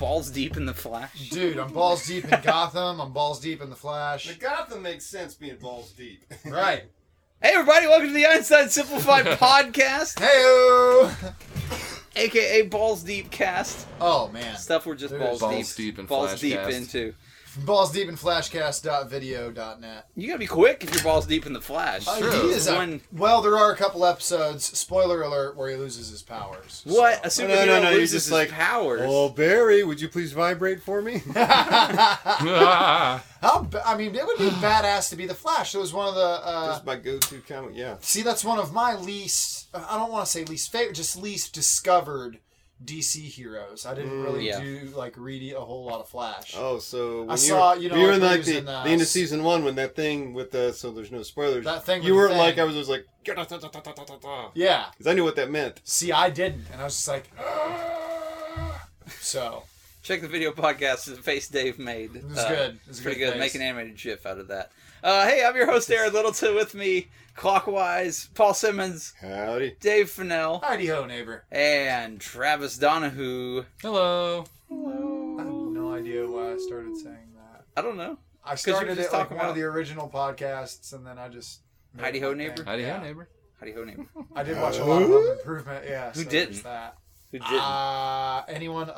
balls deep in the Flash? Dude, I'm balls deep in Gotham. I'm balls deep in the Flash. The Gotham makes sense being balls deep. Right. Hey, everybody. Welcome to the Einstein Simplified podcast. Hey-o. AKA Balls Deep Cast. Oh, man. Stuff we're just balls deep into. BallsDeepInFlashCast.video.net. You gotta be quick if you're balls deep in the Flash. Well, there are a couple episodes, spoiler alert, where he loses his powers. What? So. No, he's just like, powers. Oh, Barry, would you please vibrate for me? I mean, it would be badass to be the Flash. It was one of the... That's my go-to comic, yeah. See, that's one of my least... I don't want to say least favorite, just least discovered... DC heroes. I didn't really do like read a whole lot of Flash. Oh, so when I saw you were in like the end of season one when that thing with the so there's no spoilers. That thing you weren't like I was like yeah, because I knew what that meant. See, I didn't, and I was just like so. Check the video podcast of the face Dave made. It was good. It was pretty good. Make an animated GIF out of that. Hey, I'm your host Aaron Littleton. With me, clockwise, Paul Simmons. Howdy. Dave Fennell. Howdy ho, neighbor. And Travis Donahue. Hello. Hello. I have no idea why I started saying that. I don't know. I started it like one of the original podcasts, and then I just howdy ho, neighbor. Howdy ho, neighbor. Howdy ho, neighbor. I did watch a lot of Home Improvement. Yeah. Who didn't? Who didn't? Anyone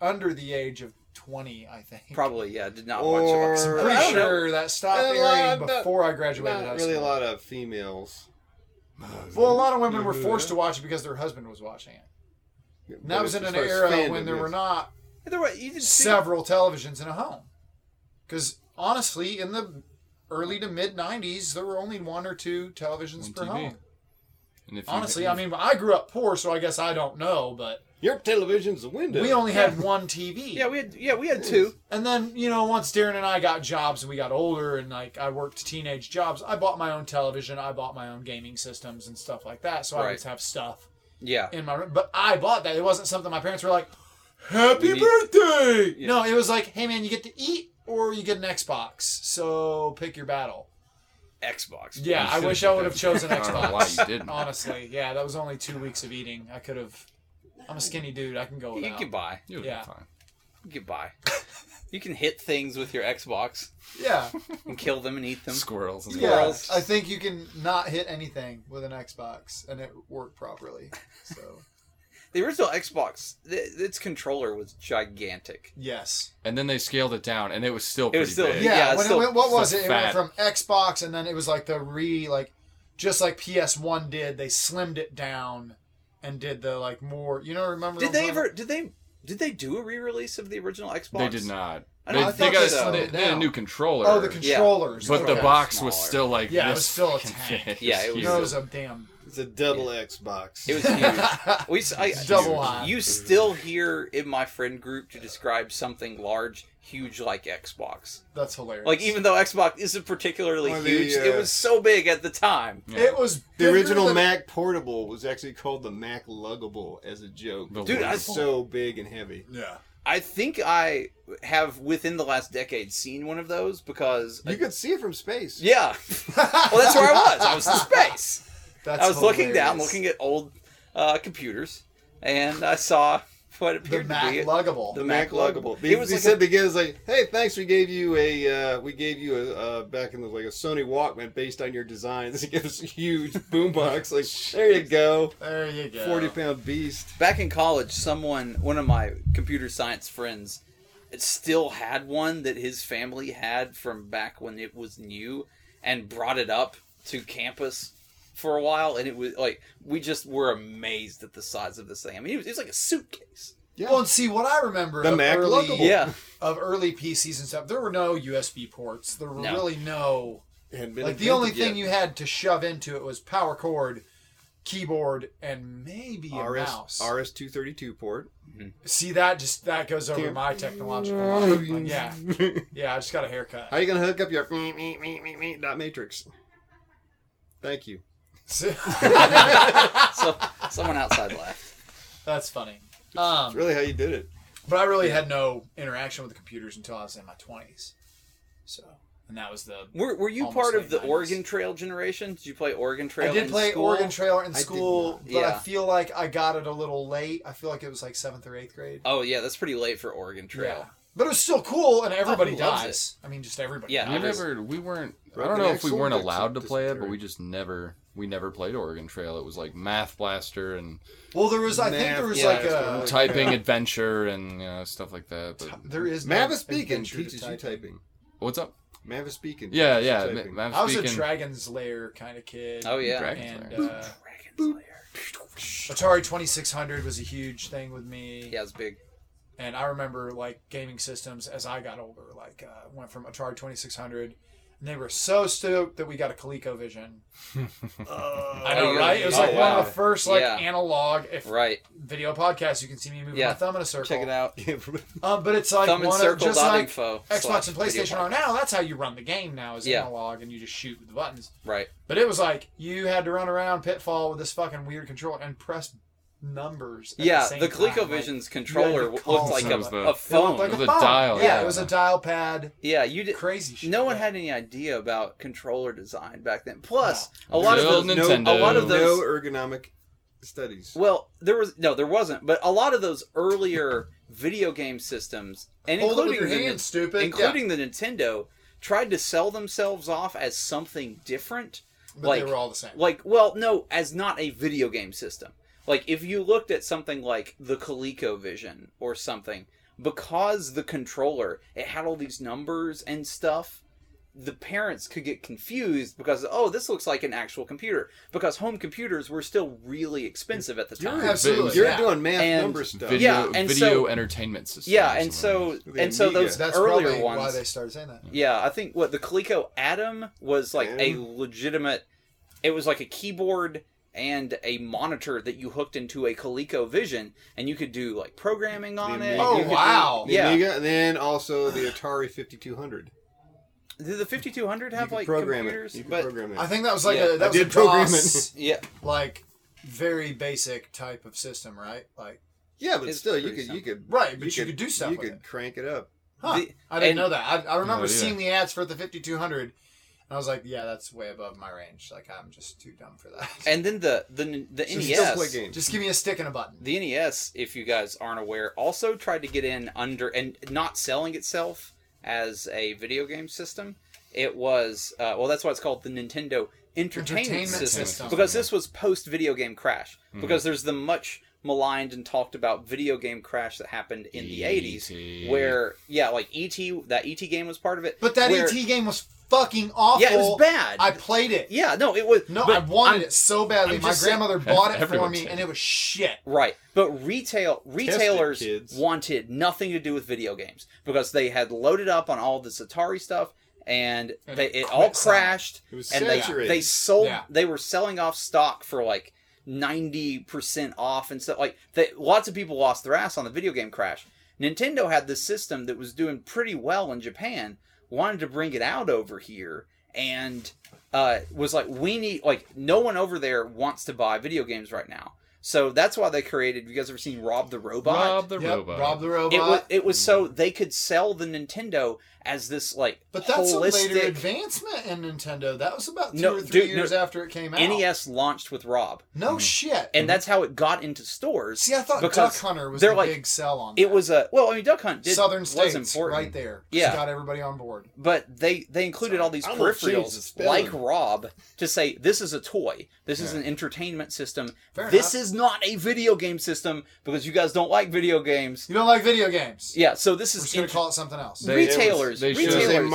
under the age of 20, I think. Probably, yeah. Did not watch it. I'm pretty sure that stopped airing before I graduated high school. Really a lot of females. Well, a lot of women were forced to watch it because their husband was watching it. And that was in an era when there were not several televisions in a home. Because, honestly, in the early to mid-90s, there were only one or two televisions per home. Honestly, I mean, I grew up poor, so I guess I don't know, but... Your television's a window. We only had one TV. Yeah, we had two. And then, once Darren and I got jobs and we got older and, like, I worked teenage jobs, I bought my own television, I bought my own gaming systems and stuff like that, so I always have stuff in my room. But I bought that. It wasn't something my parents were like, Happy birthday! Yeah. No, it was like, hey, man, you get to eat or you get an Xbox, so pick your battle. Xbox. Yeah, I wish I would have chosen Xbox. I don't know why you didn't. Honestly, yeah, that was only 2 weeks of eating. I could have... I'm a skinny dude. I can go without. You can buy. You'll be fine. You can buy. You can hit things with your Xbox. Yeah. And kill them and eat them. Squirrels. And squirrels. Yeah, I think you can not hit anything with an Xbox and it worked properly. So. The original Xbox, its controller was gigantic. Yes. And then they scaled it down and it was still pretty big. Yeah. It went from Xbox and then it was like the just like PS1 did, they slimmed it down. And did the like more? Remember? Did they do a re-release of the original Xbox? They did not. They had a new controller. Oh, the controllers. Yeah. But the box was still like this. Yeah, it was still a tank. Yeah, it was a damn. It's a double Xbox. It was huge. Double I. You still hear in my friend group to describe something large, huge like Xbox. That's hilarious. Like even though Xbox isn't particularly huge, it was so big at the time. Yeah. It was the original Mac Portable was actually called the Mac Luggable as a joke. Dude, it's so big and heavy. Yeah. I think I have, within the last decade, seen one of those because... You could see it from space. Yeah. Well, that's where I was. I was in space. That's hilarious. looking at old computers, and I saw what appeared to be... The Mac Luggable. They said like, hey, thanks, we gave you a back in the, like, a Sony Walkman based on your designs. It gives a huge boombox. Like, there you go. 40-pound beast. Back in college, one of my computer science friends still had one that his family had from back when it was new and brought it up to campus for a while, and it was like, we just were amazed at the size of this thing. I mean, it was like a suitcase. Yeah. Well, and see, what I remember of early PCs and stuff, there were no USB ports. There were really no... Like, the only thing you had to shove into it was power cord, keyboard, and maybe a mouse. RS-232 port. Mm-hmm. See, that goes over my technological mind. Like, yeah, I just got a haircut. How are you going to hook up your dot matrix? Thank you. So, someone outside laughed. That's funny. It's really how you did it. But I really had no interaction with the computers until I was in my 20s. So And that was the... Were you part of the 90s. Oregon Trail generation? Did you play Oregon Trail in school? I did play Oregon Trail in school, but yeah. I feel like I got it a little late. I feel like it was like 7th or 8th grade. Oh, yeah, that's pretty late for Oregon Trail. Yeah. But it was still cool, and everybody dies. I mean, just everybody. Yeah, I don't know if we weren't allowed to play it, but we just never... We never played Oregon Trail. It was like Math Blaster and... Well, there was... I think there was like a... Typing adventure and stuff like that. But there is... Mavis Beacon teaches you typing. What's up? Mavis Beacon. Yeah, yeah. I was a Dragon's Lair kind of kid. Oh, yeah. Dragon's Lair. Atari 2600 was a huge thing with me. Yeah, it was big. And I remember, like, gaming systems as I got older. Like, went from Atari 2600... And they were so stoked that we got a ColecoVision. I know, right? It was like one of the first like analog video podcasts. You can see me moving my thumb in a circle. Check it out. But it's like thumb one of just like info Xbox and PlayStation are now. That's how you run the game now is analog, and you just shoot with the buttons. Right. But it was like you had to run around Pitfall with this fucking weird controller and press numbers. The ColecoVision's controller looked like a phone. It was a dial. Yeah, it was a dial pad. Yeah, you did crazy shit. No one had any idea about controller design back then. Plus, a lot of those ergonomic studies. Well, there wasn't. But a lot of those earlier video game systems, and including the Nintendo, tried to sell themselves off as something different. But like, they were all the same. Like, well, no, as not a video game system. Like, if you looked at something like the ColecoVision or something, because the controller, it had all these numbers and stuff, the parents could get confused because, oh, this looks like an actual computer. Because home computers were still really expensive at the time. Absolutely. You're doing math and number stuff. Video entertainment system. Yeah, and so those earlier ones. That's probably why they started saying that. Yeah, I think the Coleco Adam was like a legitimate... It was like a keyboard... and a monitor that you hooked into a ColecoVision, and you could do like programming on it. Oh, wow. Amiga, and then also the Atari 5200. Did the 5200 have like computers? You could program it. I think that was like like very basic type of system, right? Like but still you could do stuff. You could crank it up. Huh. I didn't know that. I remember seeing the ads for the 5200. I was like, yeah, that's way above my range. Like, I'm just too dumb for that. And then the NES. Just give me a stick and a button. The NES, if you guys aren't aware, also tried to get in under and not selling itself as a video game system. It was, that's why it's called the Nintendo Entertainment System. Because this was post-video game crash. Mm-hmm. Because there's the much maligned and talked about video game crash that happened in the 80s. Where, like E.T., that E.T. game was part of it. But that E.T. game was fucking awful. Yeah, it was bad. I played it. Yeah, no, it was... No, I wanted it so badly. My grandmother bought it for me, and it was shit. Right. But retailers wanted nothing to do with video games because they had loaded up on all this Atari stuff, and it all crashed. It was saturated. And they sold... Yeah. They were selling off stock for, like, 90% off and stuff. Like, lots of people lost their ass on the video game crash. Nintendo had this system that was doing pretty well in Japan, wanted to bring it out over here, and was like, we need, like, no one over there wants to buy video games right now. So that's why they created, have you guys ever seen Rob the Robot? Rob the Robot. It was so they could sell the Nintendo as this, like, but that's holistic... a later advancement in Nintendo. That was about two or three years after it came out. NES launched with Rob. No shit. And that's how it got into stores. See, I thought Duck Hunter was the big sell on that. It was Duck Hunt did Southern States, was important. Right there. Yeah. Just got everybody on board. But they included all these peripherals like Rob to say, this is a toy. This is an entertainment system. Fair enough. Is not a video game system because you guys don't like video games. You don't like video games. Yeah, so this is... We're just going to call it something else. Retailers.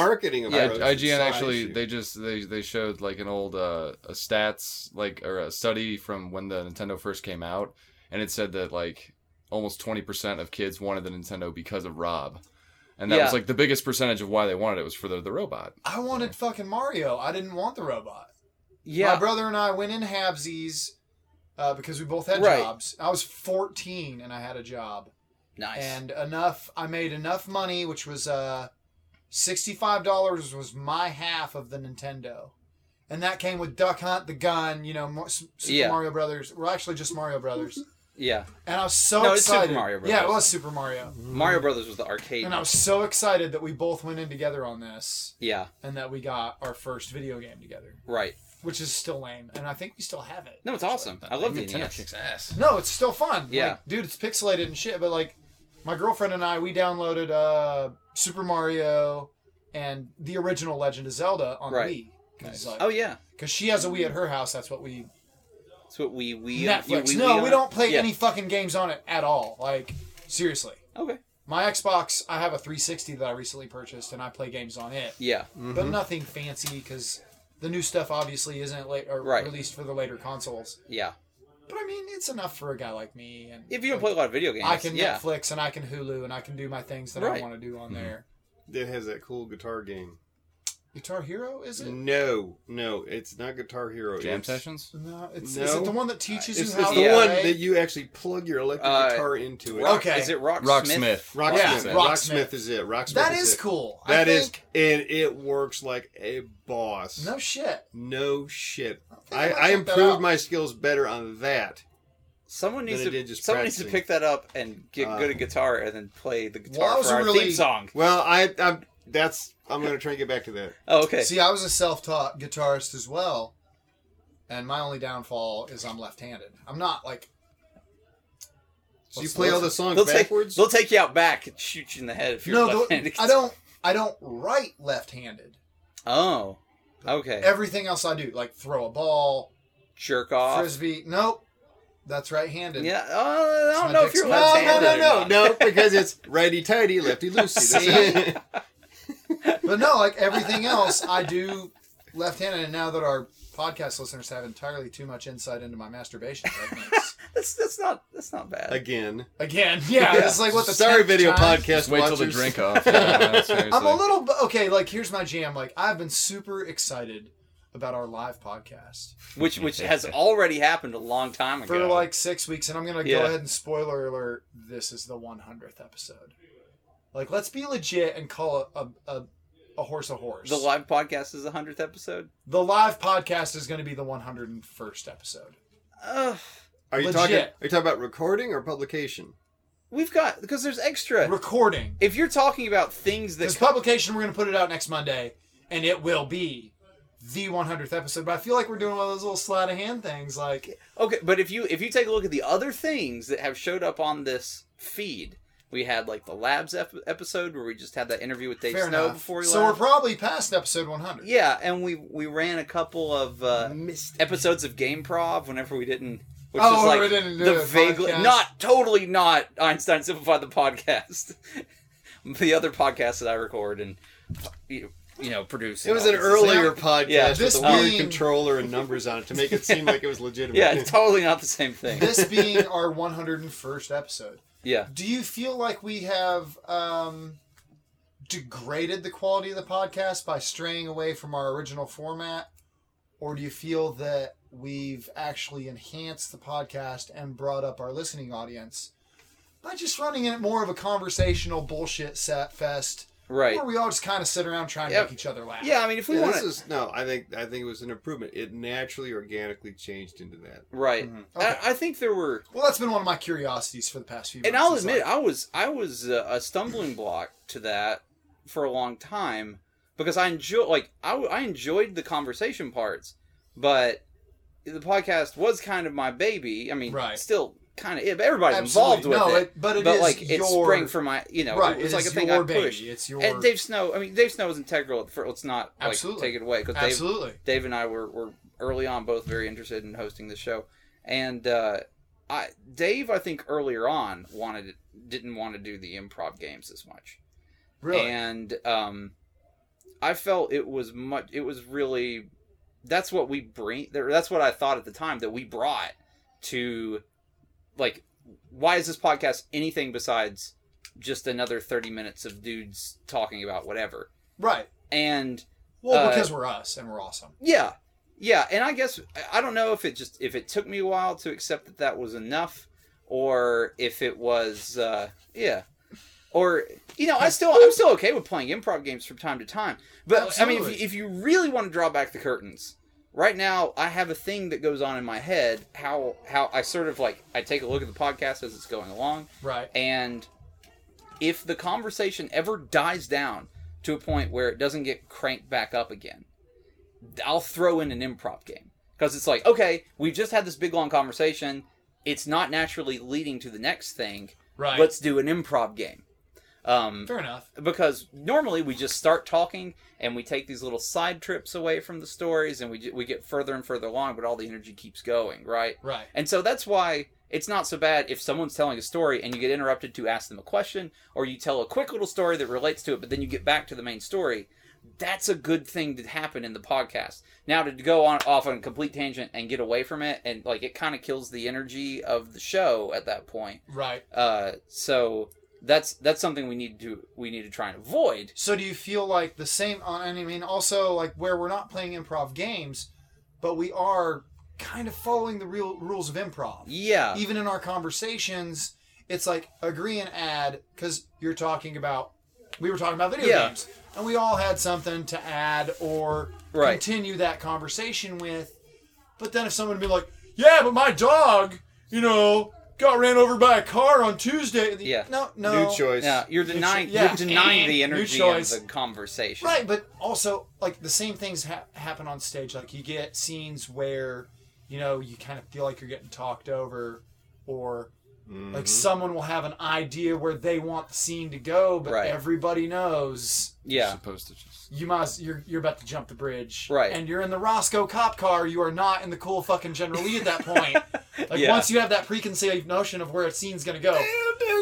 Marketing approach. Yeah, IGN actually, they showed like an old a study from when the Nintendo first came out, and it said that like almost 20% of kids wanted the Nintendo because of Rob. And that was like the biggest percentage of why they wanted it was for the robot. I wanted fucking Mario. I didn't want the robot. Yeah. My brother and I went in Habsies... because we both had jobs. I was 14 and I had a job. Nice. And I made enough money, which was $65 was my half of the Nintendo. And that came with Duck Hunt, the gun, Super Mario Brothers. Well, actually just Mario Brothers. Yeah. And I was so excited. Super Mario Brothers. Yeah, it was Super Mario. Mario Brothers was the arcade. And I was so excited that we both went in together on this. Yeah. And that we got our first video game together. Right. Which is still lame. And I think we still have it. No, it's awesome. I love the NES. Kicks ass. No, it's still fun. Yeah. Like, dude, it's pixelated and shit, but like my girlfriend and I, we downloaded Super Mario and the original Legend of Zelda on Wii. Nice. Like, oh, yeah. Because she has a Wii at her house. That's what we... Netflix. We don't play any fucking games on it at all. Like, seriously. Okay. My Xbox, I have a 360 that I recently purchased, and I play games on it. Yeah. Mm-hmm. But nothing fancy, because the new stuff obviously isn't released for the later consoles. Yeah. But, I mean, it's enough for a guy like me. And if you don't play a lot of video games. I can Netflix, and I can Hulu, and I can do my things that I want to do on there. It has that cool guitar game. Guitar Hero, is it? No, it's not Guitar Hero. Jam Sessions? No, is it the one that teaches you how to play? It's the one that you actually plug your electric guitar into it. Okay. Is it Rocksmith? Rocksmith is it. That is cool. And it works like a boss. No shit. I improved my skills better on that. Someone needs to pick that up and get good at guitar and then play the guitar for our theme song. Well, I'm going to try and get back to that. Oh, okay. See, I was a self-taught guitarist as well, and my only downfall is I'm left-handed. I'm not, like... So you play all the songs backwards? They'll take you out back and shoot you in the head if you're left-handed. I don't write left-handed. Oh, okay. Everything else I do, like throw a ball... Jerk off. Frisbee. Nope. That's right-handed. Yeah, I don't know if you're left-handed. No, because it's righty-tighty, lefty-loosey. That's it. But no, like everything else, I do left-handed. And now that our podcast listeners have entirely too much insight into my masturbation techniques, that's not bad. Again, yeah. It's like what the sorry video time? Podcast. Just wait till the drink off. Yeah, I'm a little okay. Like here's my jam. Like I've been super excited about our live podcast, which has already happened a long time ago for like 6 weeks. And I'm gonna go ahead and spoiler alert. This is the 100th episode. Like, let's be legit and call a horse a horse. The live podcast is the 100th episode? The live podcast is going to be the 101st episode. Are you talking about recording or publication? We've got... Because there's extra... Recording. If you're talking about things that... Because publication, we're going to put it out next Monday, and it will be the 100th episode. But I feel like we're doing one of those little sleight of hand things, like... Okay, but if you take a look at the other things that have showed up on this feed... We had, like, the Labs episode where we just had that interview with Dave Snow before he left. So we're probably past episode 100. Yeah, and we ran a couple of episodes of GameProv whenever we didn't... Which is like we didn't do the vaguely... Podcast. Not Einstein Simplified the podcast. The other podcast that I record and, produce. It was an earlier podcast with a weird controller and numbers on it to make it seem like it was legitimate. Yeah, it's totally not the same thing. This being our 101st episode. Yeah. Do you feel like we have degraded the quality of the podcast by straying away from our original format? Or do you feel that we've actually enhanced the podcast and brought up our listening audience by just running it more of a conversational bullshit set fest? Right. Where we all just kind of sit around trying to make each other laugh. Yeah, I mean, if we want to... No, I think it was an improvement. It naturally, organically changed into that. Right. Mm-hmm. Okay. I think there were... Well, that's been one of my curiosities for the past few months. And I'll admit, I was a stumbling block to that for a long time because I enjoyed the conversation parts, but the podcast was kind of my baby. I mean, still... Kind of, everybody's involved with it. It sprang from my, it was like a thing I pushed. It's your baby. And Dave Snow, Dave Snow was integral. Let's not take it away because Dave and I were early on both very interested in hosting the show, and Dave, I think earlier on didn't want to do the improv games as much, really, and I felt it was really that's what we bring. That's what I thought at the time that we brought to. Like, why is this podcast anything besides just another 30 minutes of dudes talking about whatever? Right. And... Well, because we're us, and we're awesome. Yeah. Yeah, and I guess... I don't know if it took me a while to accept that was enough, or if it was... yeah. Or, I'm still okay with playing improv games from time to time. But, absolutely. I mean, if you really want to draw back the curtains... right now I have a thing that goes on in my head, how I sort of like, I take a look at the podcast as it's going along. Right. And if the conversation ever dies down to a point where it doesn't get cranked back up again, I'll throw in an improv game. Because it's like, okay, we've just had this big long conversation. It's not naturally leading to the next thing. Right. Let's do an improv game. Fair enough. Because normally we just start talking and we take these little side trips away from the stories and we get further and further along, but all the energy keeps going, right? Right. And so that's why it's not so bad if someone's telling a story and you get interrupted to ask them a question, or you tell a quick little story that relates to it, but then you get back to the main story. That's a good thing to happen in the podcast. Now, to go on off on a complete tangent and get away from it, and like it kind of kills the energy of the show at that point. Right. So that's something we need to try and avoid. So do you feel like the same? I mean, also like where we're not playing improv games, but we are kind of following the real rules of improv. Yeah. Even in our conversations, it's like agree and add, because you're talking about. We were talking about video games, and we all had something to add or continue that conversation with. But then if someone would be like, yeah, but my dog, you know, got ran over by a car on Tuesday. Yeah. No. New choice. No, you're denying the energy of the conversation. Right, but also, like, the same things happen on stage. Like, you get scenes where, you know, you kind of feel like you're getting talked over, or... Mm-hmm. Like someone will have an idea where they want the scene to go, but everybody knows. Yeah, you're supposed to just you're about to jump the bridge, right? And you're in the Roscoe cop car. You are not in the cool fucking General Lee at that point. Like once you have that preconceived notion of where a scene's gonna go,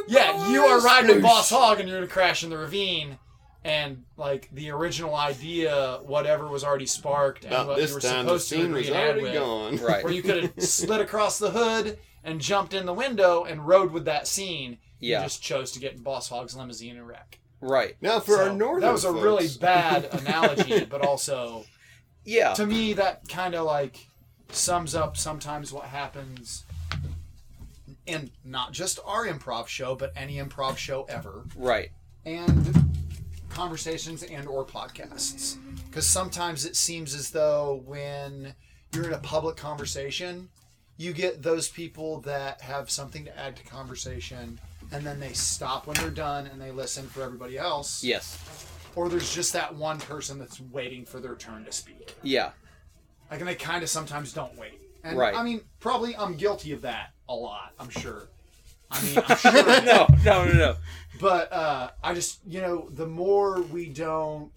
you are riding with Boss Hog and you're gonna crash in the ravine, and like the original idea, whatever was already sparked, and what you were supposed to agree and add with, right? Or you could have slid across the hood and jumped in the window and rode with that scene. Yeah. You just chose to get in Boss Hogg's limousine and wreck. Right. Now, for our northern that was folks. A really bad analogy, but also... Yeah. To me, that kind of, like, sums up sometimes what happens in not just our improv show, but any improv show ever. Right. And conversations and or podcasts. Because sometimes it seems as though when you're in a public conversation... You get those people that have something to add to conversation, and then they stop when they're done and they listen for everybody else. Yes. Or there's just that one person that's waiting for their turn to speak. Yeah. Like, and they kind of sometimes don't wait. And, I mean, probably I'm guilty of that a lot, I'm sure. I mean, I'm sure. No. But I just, you know, the more we don't...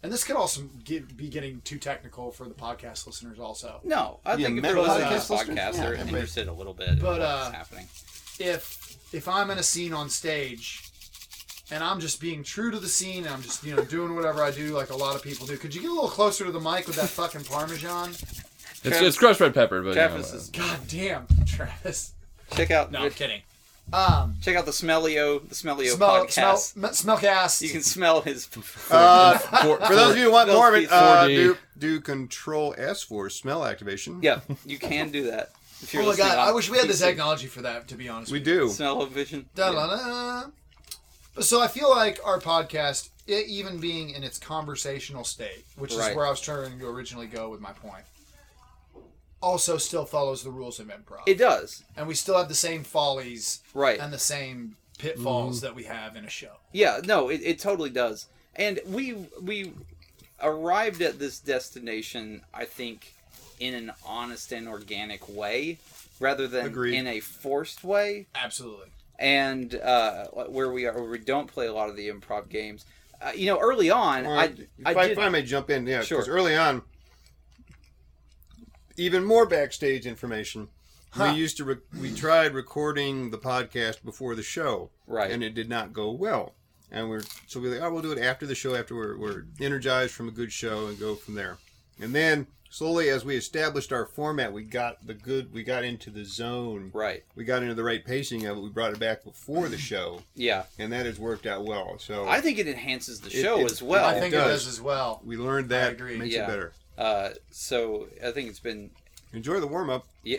And this could also be getting too technical for the podcast listeners also. No, I think if they're listening to this podcast, they're interested a little bit in what's happening. If I'm in a scene on stage, and I'm just being true to the scene, and I'm just, you know, doing whatever I do like a lot of people do, could you get a little closer to the mic with that fucking Parmesan? It's crushed red pepper, but Travis is... God damn, Travis. Check out... No, I'm kidding. Check out the Smellio podcast. Smellcast. You can smell his. For those of you who want more of it, do Control S for smell activation. Yeah, you can do that. Oh my god, I wish we had the technology for that. To be honest, we do. Smell-o-vision. Yeah. So I feel like our podcast, even being in its conversational state, which is where I was trying to originally go with my point, also still follows the rules of improv. It does. And we still have the same follies and the same pitfalls that we have in a show. Yeah, no, it totally does. And we arrived at this destination, I think, in an honest and organic way, rather than in a forced way. Absolutely. And where we don't play a lot of the improv games. You know, early on... If I may jump in, yeah, because early on... Even more backstage information. Huh. We tried recording the podcast before the show, and it did not go well. And we were like, we'll do it after the show, after we're energized from a good show, and go from there. And then slowly, as we established our format, we got into the zone, We got into the right pacing of it. We brought it back before the show, and that has worked out well. So I think it enhances the show as well. I think it does as well. We learned that. I agree. It makes it better. So I think it's been... Enjoy the warm-up. Yeah.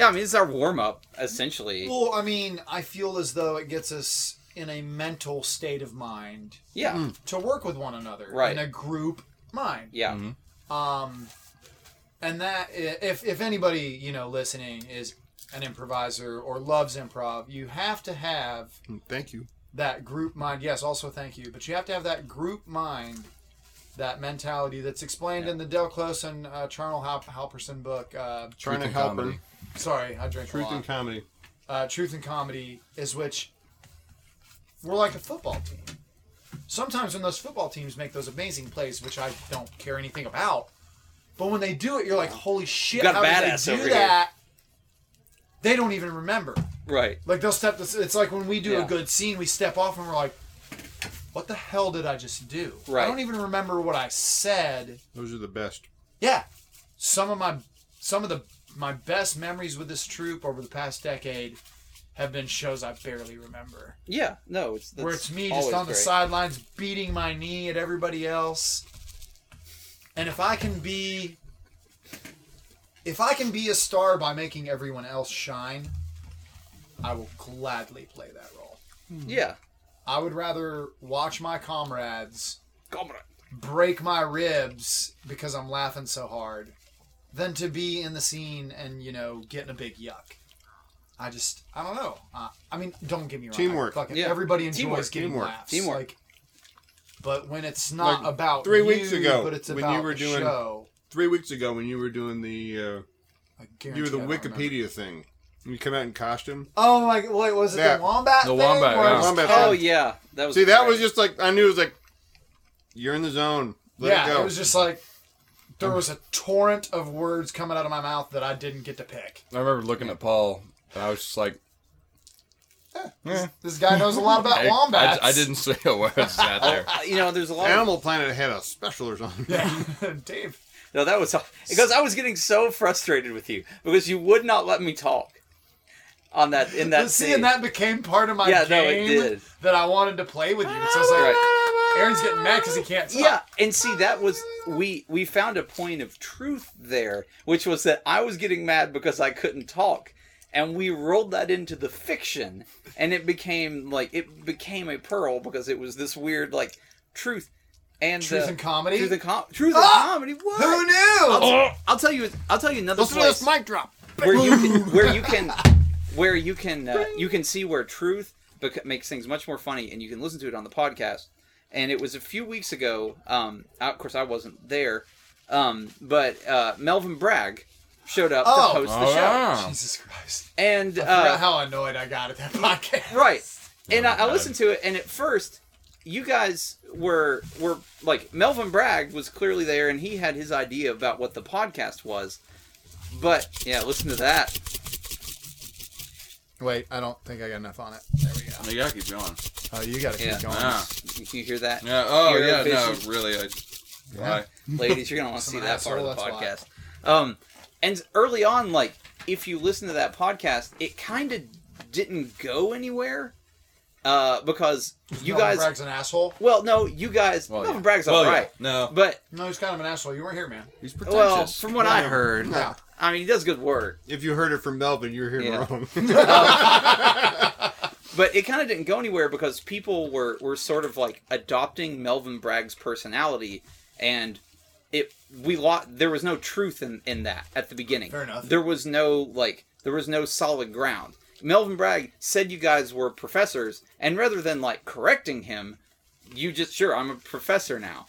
I mean, it's our warm-up, essentially. Well, I mean, I feel as though it gets us in a mental state of mind to work with one another in a group mind. Yeah. Mm-hmm. And that, if anybody, you know, listening is an improviser or loves improv, you have to have... Thank you. That group mind. Yes, also thank you. But you have to have that group mind, that mentality that's explained in the Del Close and Charnel Halperson book. Trying to help her. Sorry, I drank Truth a lot. And Comedy. Truth and Comedy is which... We're like a football team. Sometimes when those football teams make those amazing plays, which I don't care anything about, but when they do it, you're like, holy shit, how did they do that? They don't even remember. Right. Like, they'll step this, it's like when we do a good scene, we step off and we're like, what the hell did I just do? Right. I don't even remember what I said. Those are the best. Yeah. Some of my best memories with this troupe over the past decade have been shows I barely remember. Yeah, no, where it's me just on the sidelines beating my knee at everybody else. And if I can be a star by making everyone else shine, I will gladly play that role. Yeah. I would rather watch my comrades break my ribs because I'm laughing so hard than to be in the scene and, you know, getting a big yuck. I don't know. I mean, don't get me wrong. Teamwork. Fucking everybody enjoys getting laughs. Teamwork. Like, but when it's not like about 3 weeks ago, but it's about you were doing, the show. 3 weeks ago when you were doing the you were the Wikipedia thing. You come out in costume. Oh my! Wait, was it the wombat? The wombat. Thing, wombat oh thing. Yeah, that was. See, that was just like I knew. It was like you're in the zone. Let it go. It was just like. There was a torrent of words coming out of my mouth that I didn't get to pick. I remember looking at Paul. And I was just like, this guy knows a lot about wombats. I didn't say a word out there. You know, there's a lot. Animal Planet had a special or something. Yeah, Dave. No, that was because I was getting so frustrated with you because you would not let me talk on that in that. See, and that became part of my game that I wanted to play with you. So I was like, Aaron's getting mad because he can't talk. Yeah, and see, that was we found a point of truth there, which was that I was getting mad because I couldn't talk. And we rolled that into the fiction, and it became a pearl because it was this weird like truth and comedy. What? Who knew? I'll tell you another place. Listen to this mic drop. Where you can see where truth makes things much more funny, and you can listen to it on the podcast. And it was a few weeks ago. Of course, I wasn't there, but Melvin Bragg showed up to host the show. Wow. Jesus Christ. And I forgot how annoyed I got at that podcast. Right. And I listened to it, and at first, you guys were like, Melvin Bragg was clearly there, and he had his idea about what the podcast was. But, yeah, listen to that. Wait, I don't think I got enough on it. There we go. No, you gotta keep going. Oh, you gotta keep going. Yeah. You hear that? Yeah. Oh, yeah, vision? No, really. Ladies, you're gonna want to see that part of the podcast. Why. And early on, like, if you listen to that podcast, it kind of didn't go anywhere because you guys... Melvin Bragg's an asshole? Well, no, you guys... Well, Melvin Bragg's alright. Yeah. No. But... No, he's kind of an asshole. You weren't here, man. He's pretentious. Well, from what I heard... Yeah. I mean, he does good work. If you heard it from Melvin, you were here wrong. But it kind of didn't go anywhere because people were sort of, like, adopting Melvin Bragg's personality and... There was no truth in that at the beginning. Fair enough. There was no solid ground. Melvin Bragg said you guys were professors, and rather than like correcting him, you just I'm a professor now.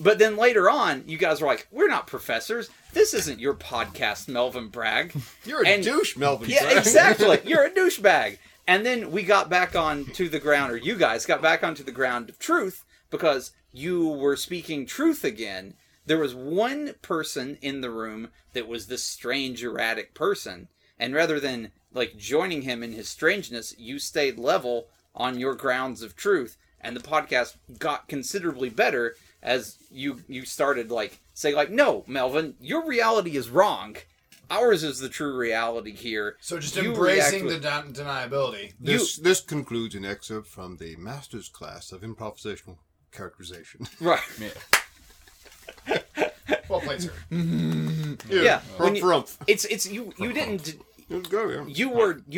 But then later on, you guys were like, we're not professors. This isn't your podcast, Melvin Bragg. You're a douche, Melvin Bragg. Yeah, exactly. You're a douchebag. And then we got back onto the ground, or you guys got back onto the ground of truth because you were speaking truth again. There was one person in the room that was this strange, erratic person. And rather than, like, joining him in his strangeness, you stayed level on your grounds of truth. And the podcast got considerably better as you started, like, saying, like, no, Melvin, your reality is wrong. Ours is the true reality here. So just embracing the deniability. This concludes an excerpt from the master's class of improvisational characterization. Right. Yeah. Well played, sir. Mm-hmm. Yeah. You didn't. Let's go, yeah. You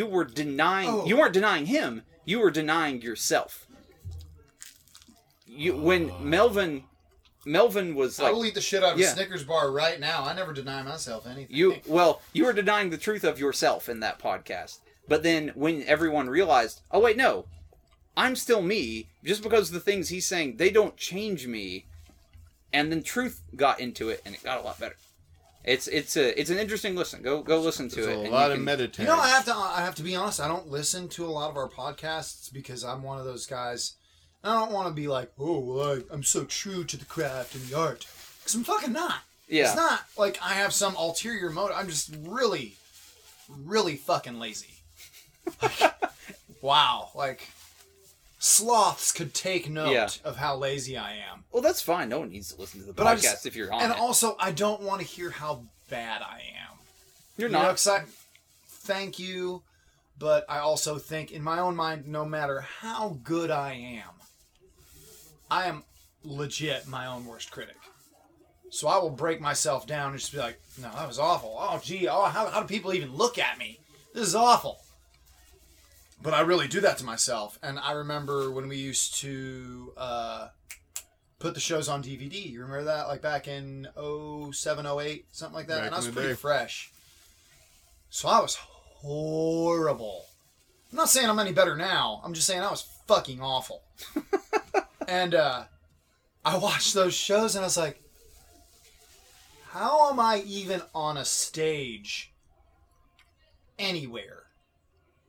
were denying. Oh. You weren't denying him. You were denying yourself. When Melvin Melvin was like... I will eat the shit out of a Snickers bar right now. I never deny myself anything. You were denying the truth of yourself in that podcast. But then when everyone realized, oh, wait, no, I'm still me, just because the things he's saying, they don't change me. And then truth got into it, and it got a lot better. It's an interesting listen. Go listen to it. It's a lot of meditation. You know, I have to be honest. I don't listen to a lot of our podcasts because I'm one of those guys. I don't want to be like, oh, well, I'm so true to the craft and the art, because I'm fucking not. Yeah. It's not like I have some ulterior motive. I'm just really, really fucking lazy. Like, wow. Like, sloths could take note of how lazy I am. Well, that's fine. No one needs to listen to the podcast if you're on it. And also, I don't want to hear how bad I am. You're not. Thank you. But I also think, in my own mind, no matter how good I am legit my own worst critic. So I will break myself down and just be like, no, that was awful. Oh, gee, how do people even look at me? This is awful. But I really do that to myself. And I remember when we used to put the shows on DVD. You remember that? Like back in 07, 08, something like that. Back and I was pretty fresh. So I was horrible. I'm not saying I'm any better now. I'm just saying I was fucking awful. And I watched those shows and I was like, how am I even on a stage anywhere?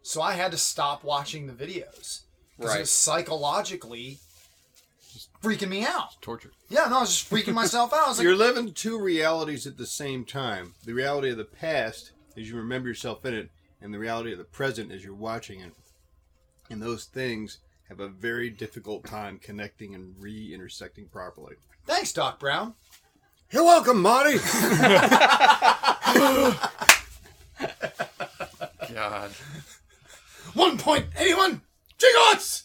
So I had to stop watching the videos. Because it was psychologically just freaking me out. Torture. Yeah, no, I was just freaking myself out. I was like, you're living two realities at the same time. The reality of the past is you remember yourself in it, and the reality of the present is you're watching it. And those things have a very difficult time connecting and re-intersecting properly. Thanks, Doc Brown. You're welcome, Monty. God. 1.81 gigawatts!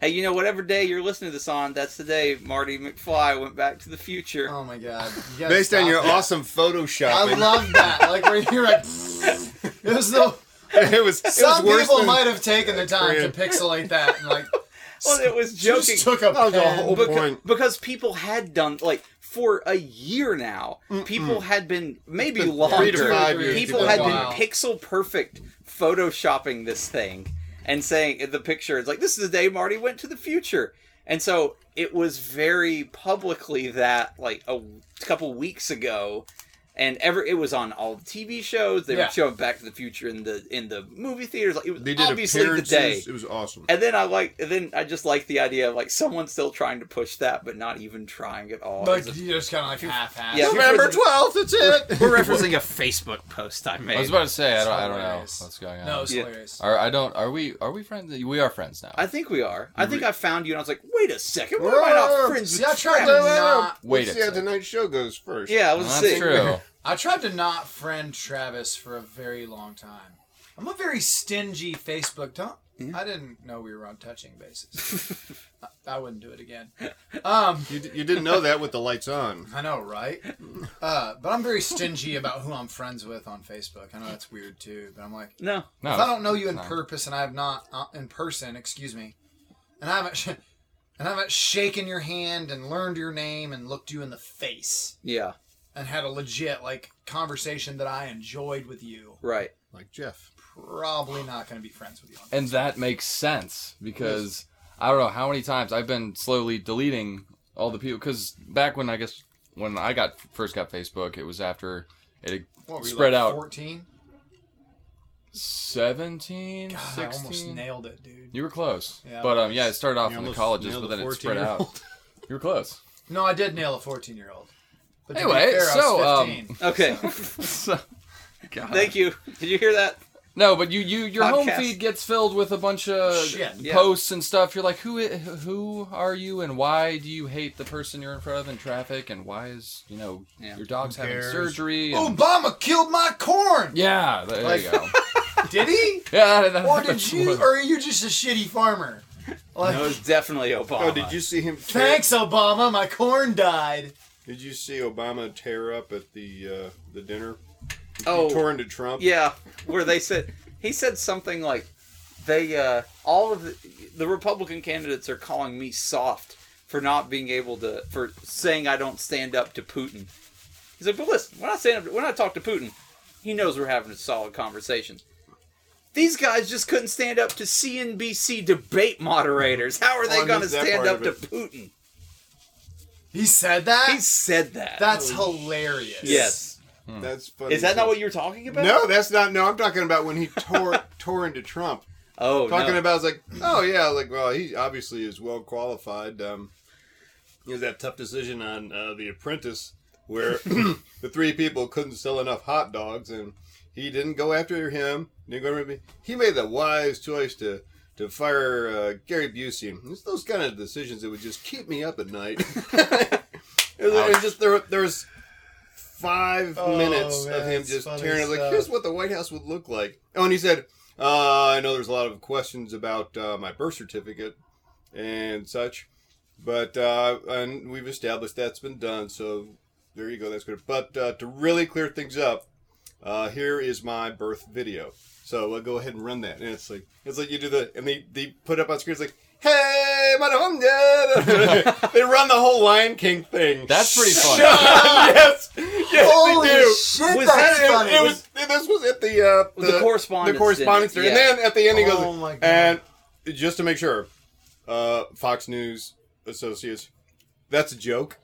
Hey, you know, whatever day you're listening to this on, that's the day Marty McFly went back to the future. Oh, my God. Based on your awesome Photoshop. I love that. Like, where you're like... It was the... Some people might have taken the time to pixelate that and, like... Well, it was joking. Just took up the whole point. Because people had done, like... For a year now, people had been, maybe longer, 3 to 5 years people had been pixel perfect photoshopping this thing and saying in the picture, it's like, this is the day Marty went to the future. And so it was very publicly that, like, a couple weeks ago, and it was on all the TV shows. They were showing Back to the Future in the movie theaters. Like, it was obviously the day. It was awesome. And then I just like the idea of, like, someone still trying to push that, but not even trying at all. Like, you're just kind of like half-assed. Yeah, November 12th, that's it. We're referencing a Facebook post I made. I was about to say, I don't know what's going on. No, it's hilarious. Are we friends? We are friends now. I think we are. I think I found you, and I was like, wait a second, why am I not friends with Travis? Wait a second. See how tonight's show goes first. Yeah, let's see. That's true. I tried to not friend Travis for a very long time. I'm a very stingy Facebook dump. Yeah. I didn't know we were on touching bases. I wouldn't do it again. You didn't know that with the lights on. I know, right? But I'm very stingy about who I'm friends with on Facebook. I know that's weird too, but I'm like, no. If I don't know you in person, and I haven't shaken your hand and learned your name and looked you in the face. Yeah. And had a legit, like, conversation that I enjoyed with you. Right. Like Jeff. Probably not going to be friends with you. And that makes sense, because I don't know how many times I've been slowly deleting all the people. Because back when, I guess, when I first got Facebook, it was after it spread out. 14? 17? God, 16? I almost nailed it, dude. You were close. Yeah, but, it started off in the colleges, but then it spread out. You were close. No, I did nail a 14-year-old. But anyway, okay. So, God. Thank you. Did you hear that? No, but your home feed gets filled with a bunch of posts and stuff. You're like, who are you, and why do you hate the person you're in front of in traffic, and why is your dog's having surgery? And... Obama killed my corn. Yeah, there you go. Did he? Yeah. Or did you? Or are you just a shitty farmer? Like, no, it was definitely Obama. Oh, did you see him? Thanks, Obama. My corn died. Did you see Obama tear up at the dinner? He tore into Trump. Yeah, where he said something like, all of the Republican candidates are calling me soft for not being able to, for saying I don't stand up to Putin. He's like, but listen, when I stand up, when I talk to Putin, he knows we're having a solid conversation. These guys just couldn't stand up to CNBC debate moderators. How are they going to stand up to Putin? He said that? He said that. That's hilarious. Yes. Hmm. That's funny. Is that not what you were talking about? No, that's not. No, I'm talking about when he tore into Trump. Oh, talking no. about, I was like, oh, yeah, like, well, he obviously is well qualified. He was that tough decision on The Apprentice where the three people couldn't sell enough hot dogs, and he didn't go after him. Didn't go after me. He made the wise choice to fire Gary Busey. It's those kind of decisions that would just keep me up at night. There was 5 minutes of him just tearing it. Like, here's what the White House would look like. Oh, and he said, I know there's a lot of questions about my birth certificate and such, but and we've established that's been done, so there you go, that's good. But to really clear things up, here is my birth video. So we'll go ahead and run that. And it's like you do the, and they put up on screen, it's like, hey, madam, they run the whole Lion King thing. That's pretty funny. Yes, holy they do. Shit, was that's that, funny. This was at the correspondence. Yeah. And then at the end, he goes, oh my God. And just to make sure, Fox News associates, that's a joke.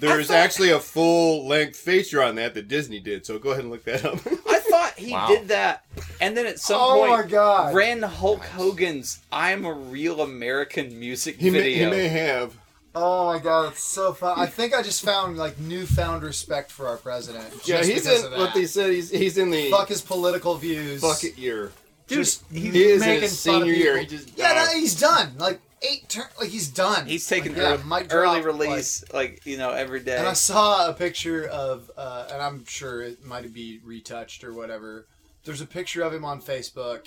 There's actually a full-length feature on that Disney did, so go ahead and look that up. I thought he did that, and then at some point, my God. Ran Hulk Hogan's I'm a Real American music video. He may have. Oh, my God, it's so fun. I think I just found, like, newfound respect for our president. Yeah, he's in what they said. He's in the... Fuck his political views. Fuck it year. Dude, he's making his senior year. He just, he's done. Like... 8 turns, like he's done. He's taking early release, like you know, every day. And I saw a picture of, and I'm sure it might be retouched or whatever. There's a picture of him on Facebook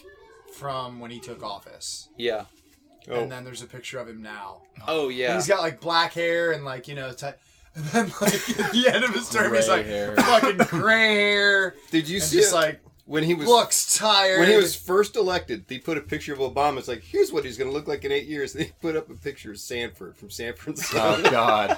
from when he took office. Yeah. Oh. And then there's a picture of him now. Oh yeah. And he's got like black hair and like you know. And then like at the end of his term, he's like fucking gray hair. Did you see just, like? When he was looks tired. When he was first elected, they put a picture of Obama. It's like, here's what he's going to look like in 8 years. And they put up a picture of Sanford from Sanford. Oh, God.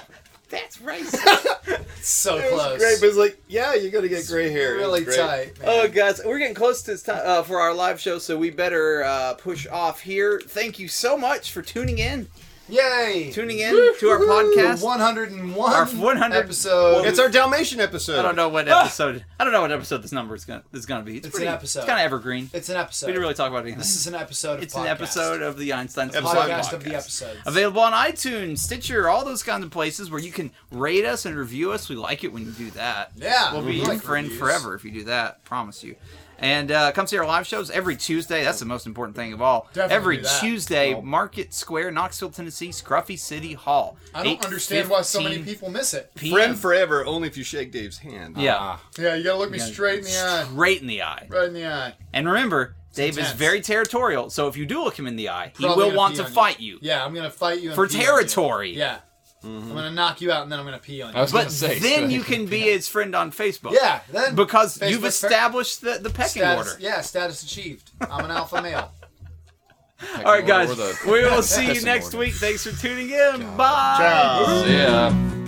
That's racist. So it close. It's great, but it's like, yeah, you're going to get gray hair. Really tight, man. Oh, God. So we're getting close to this time for our live show, so we better push off here. Thank you so much for tuning in. Yay! Tuning in to our podcast. 101. Our 100 episode. It's our Dalmatian episode. I don't know what episode. I don't know what episode this number is going to be. It's an episode. It's kind of evergreen. It's an episode. We didn't really talk about anything. This is an episode of an episode of the Einstein Simplified podcast. Of the episodes. Available on iTunes, Stitcher, all those kinds of places where you can rate us and review us. We like it when you do that. Yeah. We'll be your friend forever if you do that. Promise you. And come see our live shows every Tuesday. That's the most important thing of all. Definitely every Tuesday, Market Square, Knoxville, Tennessee, Scruffy City Hall. I don't understand why so many people miss it. Friend forever, only if you shake Dave's hand. Yeah. Yeah, you got to look me straight in the eye. Straight in the eye. Right in the eye. And remember, Dave is very territorial, so if you do look him in the eye, he will want to fight you. Yeah, I'm going to fight you. For territory. Yeah. Mm-hmm. I'm going to knock you out and then I'm going to pee on you. But then you can be his friend on Facebook. Yeah. Then because Facebook's you've established the pecking order. Yeah, status achieved. I'm an alpha male. All right, guys. We will see you next week. Thanks for tuning in. Bye. Ciao. See ya.